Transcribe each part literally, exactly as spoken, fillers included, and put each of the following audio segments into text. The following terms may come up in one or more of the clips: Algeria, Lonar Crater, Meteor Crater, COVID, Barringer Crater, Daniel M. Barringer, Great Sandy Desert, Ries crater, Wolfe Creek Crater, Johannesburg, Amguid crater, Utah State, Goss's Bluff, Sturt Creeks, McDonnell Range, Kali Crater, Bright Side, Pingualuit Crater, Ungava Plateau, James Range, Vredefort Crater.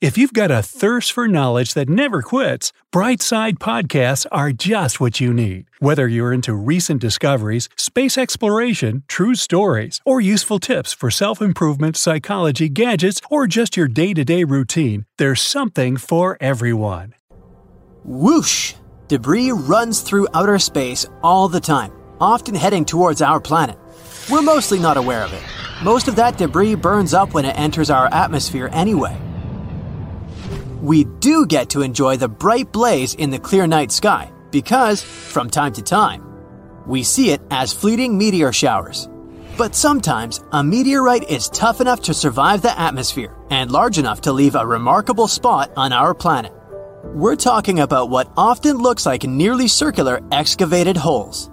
If you've got a thirst for knowledge that never quits, Bright Side podcasts are just what you need. Whether you're into recent discoveries, space exploration, true stories, or useful tips for self-improvement, psychology, gadgets, or just your day-to-day routine, there's something for everyone. Whoosh! Debris runs through outer space all the time, often heading towards our planet. We're mostly not aware of it. Most of that debris burns up when it enters our atmosphere anyway. We do get to enjoy the bright blaze in the clear night sky because, from time to time, we see it as fleeting meteor showers. But sometimes, a meteorite is tough enough to survive the atmosphere and large enough to leave a remarkable spot on our planet. We're talking about what often looks like nearly circular excavated holes.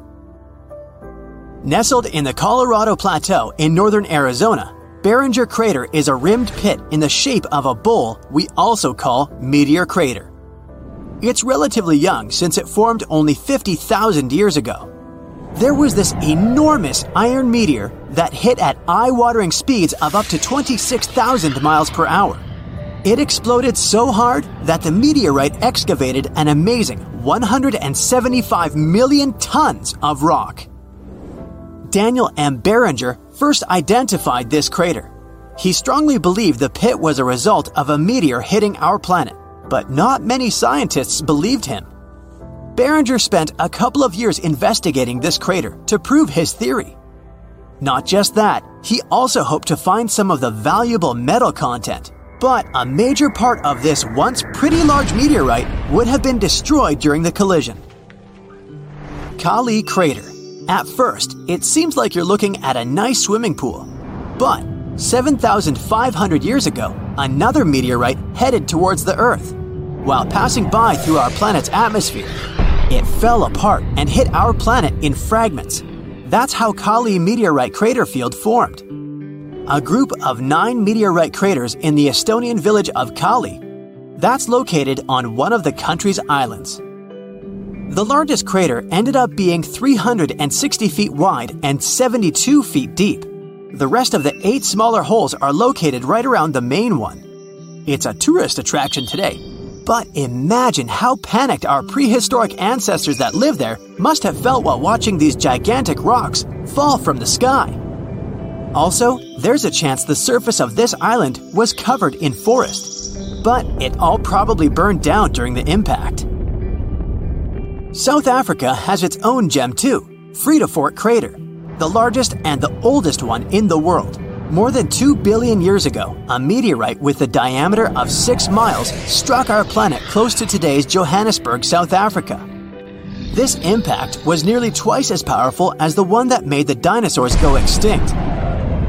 Nestled in the Colorado Plateau in northern Arizona, Barringer Crater is a rimmed pit in the shape of a bowl we also call Meteor Crater. It's relatively young since it formed only fifty thousand years ago. There was this enormous iron meteor that hit at eye-watering speeds of up to twenty-six thousand miles per hour. It exploded so hard that the meteorite excavated an amazing one hundred seventy-five million tons of rock. Daniel M. Barringer first identified this crater. He strongly believed the pit was a result of a meteor hitting our planet, but not many scientists believed him. Barringer spent a couple of years investigating this crater to prove his theory. Not just that, he also hoped to find some of the valuable metal content, but a major part of this once pretty large meteorite would have been destroyed during the collision. Kali Crater. At first, it seems like you're looking at a nice swimming pool. But seven thousand five hundred years ago, another meteorite headed towards the Earth. While passing by through our planet's atmosphere, it fell apart and hit our planet in fragments. That's how Kali meteorite crater field formed. A group of nine meteorite craters in the Estonian village of Kali. That's located on one of the country's islands. The largest crater ended up being three hundred sixty feet wide and seventy-two feet deep. The rest of the eight smaller holes are located right around the main one. It's a tourist attraction today, but imagine how panicked our prehistoric ancestors that lived there must have felt while watching these gigantic rocks fall from the sky. Also, there's a chance the surface of this island was covered in forest, but it all probably burned down during the impact. South Africa has its own gem too, Vredefort Crater, the largest and the oldest one in the world. More than two billion years ago, a meteorite with a diameter of six miles struck our planet close to today's Johannesburg, South Africa. This impact was nearly twice as powerful as the one that made the dinosaurs go extinct.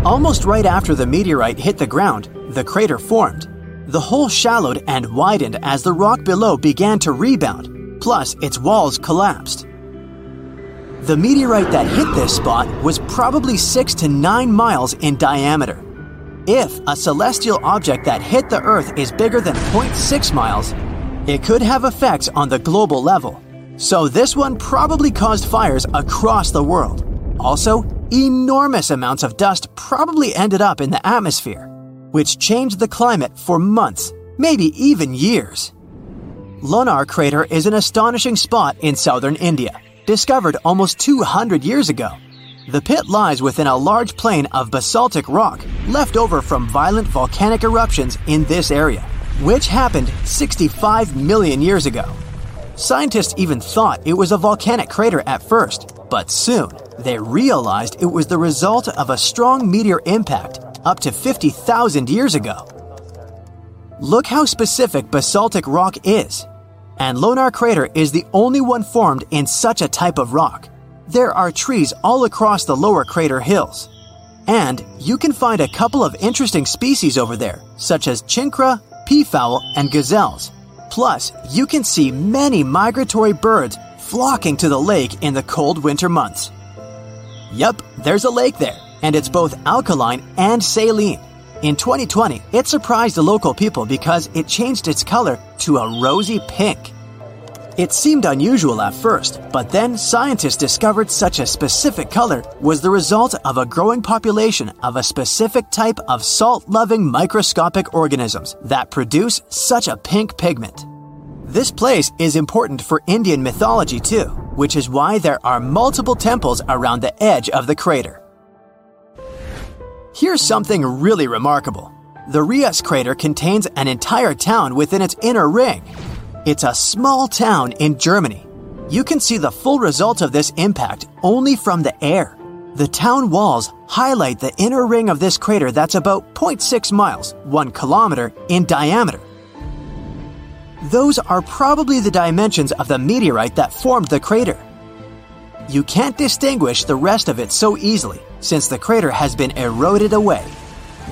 Almost right after the meteorite hit the ground, the crater formed. The hole shallowed and widened as the rock below began to rebound. Plus, its walls collapsed. The meteorite that hit this spot was probably six to nine miles in diameter. If a celestial object that hit the Earth is bigger than zero point six miles, it could have effects on the global level. So this one probably caused fires across the world. Also, enormous amounts of dust probably ended up in the atmosphere, which changed the climate for months, maybe even years. Lonar Crater is an astonishing spot in southern India, discovered almost two hundred years ago. The pit lies within a large plain of basaltic rock left over from violent volcanic eruptions in this area, which happened sixty-five million years ago. Scientists even thought it was a volcanic crater at first, but soon they realized it was the result of a strong meteor impact up to fifty thousand years ago. Look how specific basaltic rock is. And Lonar Crater is the only one formed in such a type of rock. There are trees all across the lower crater hills. And you can find a couple of interesting species over there, such as chinkra, peafowl, and gazelles. Plus, you can see many migratory birds flocking to the lake in the cold winter months. Yep, there's a lake there, and it's both alkaline and saline. In twenty twenty, it surprised the local people because it changed its color to a rosy pink. It seemed unusual at first, but then scientists discovered such a specific color was the result of a growing population of a specific type of salt-loving microscopic organisms that produce such a pink pigment. This place is important for Indian mythology too, which is why there are multiple temples around the edge of the crater. Here's something really remarkable. The Ries crater contains an entire town within its inner ring. It's a small town in Germany. You can see the full result of this impact only from the air. The town walls highlight the inner ring of this crater that's about zero point six miles, one kilometer, in diameter. Those are probably the dimensions of the meteorite that formed the crater. You can't distinguish the rest of it so easily, since the crater has been eroded away.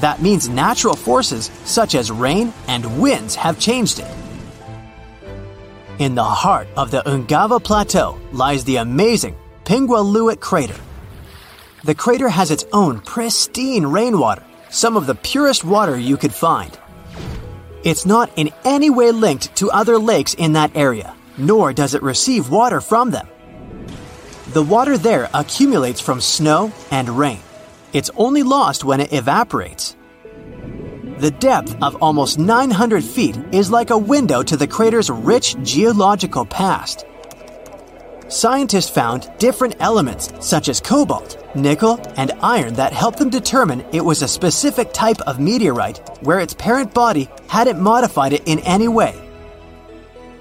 That means natural forces such as rain and winds have changed it. In the heart of the Ungava Plateau lies the amazing Pingualuit Crater. The crater has its own pristine rainwater, some of the purest water you could find. It's not in any way linked to other lakes in that area, nor does it receive water from them. The water there accumulates from snow and rain. It's only lost when it evaporates. The depth of almost nine hundred feet is like a window to the crater's rich geological past. Scientists found different elements such as cobalt, nickel, and iron that helped them determine it was a specific type of meteorite where its parent body hadn't modified it in any way.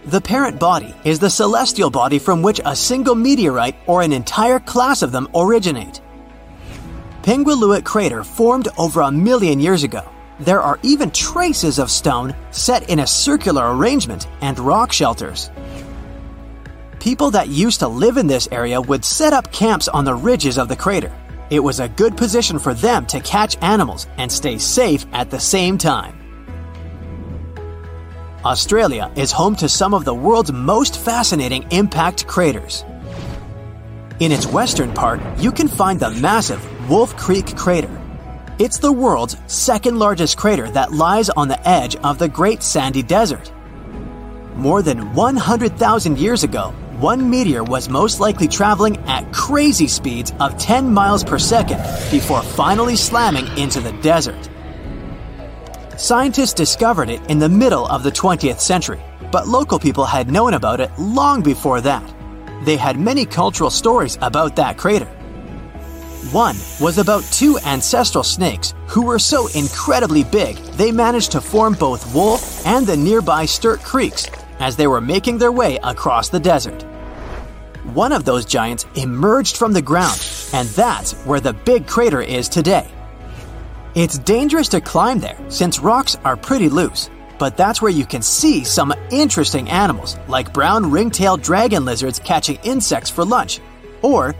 The parent body is the celestial body from which a single meteorite or an entire class of them originate. Pingualuit Crater formed over a million years ago. There are even traces of stone set in a circular arrangement and rock shelters. People that used to live in this area would set up camps on the ridges of the crater. It was a good position for them to catch animals and stay safe at the same time. Australia is home to some of the world's most fascinating impact craters. In its western part, you can find the massive Wolfe Creek Crater. It's the world's second largest crater that lies on the edge of the Great Sandy Desert. More than one hundred thousand years ago, one meteor was most likely traveling at crazy speeds of ten miles per second before finally slamming into the desert. Scientists discovered it in the middle of the twentieth century, but local people had known about it long before that. They had many cultural stories about that crater. One was about two ancestral snakes who were so incredibly big they managed to form both Wolfe and the nearby Sturt Creeks as they were making their way across the desert. One of those giants emerged from the ground, and that's where the big crater is today. It's dangerous to climb there since rocks are pretty loose, but that's where you can see some interesting animals like brown ring-tailed dragon lizards catching insects for lunch, or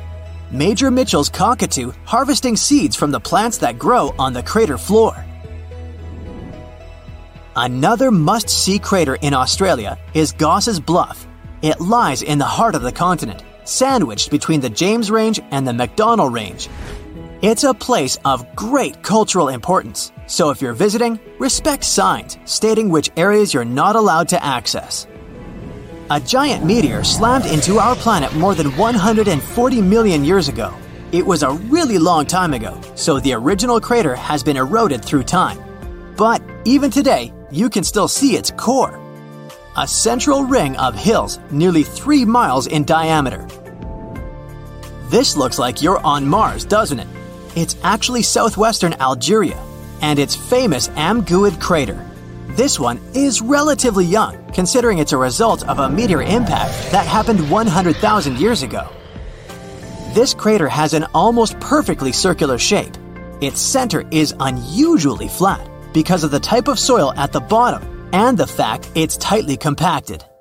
Major Mitchell's cockatoo harvesting seeds from the plants that grow on the crater floor. Another must-see crater in Australia is Goss's Bluff. It lies in the heart of the continent, sandwiched between the James Range and the McDonnell Range. It's a place of great cultural importance, so if you're visiting, respect signs stating which areas you're not allowed to access. A giant meteor slammed into our planet more than one hundred forty million years ago. It was a really long time ago, so the original crater has been eroded through time. But even today, you can still see its core. A central ring of hills nearly three miles in diameter. This looks like you're on Mars, doesn't it? It's actually southwestern Algeria, and its famous Amguid crater. This one is relatively young, considering it's a result of a meteor impact that happened one hundred thousand years ago. This crater has an almost perfectly circular shape. Its center is unusually flat because of the type of soil at the bottom and the fact it's tightly compacted.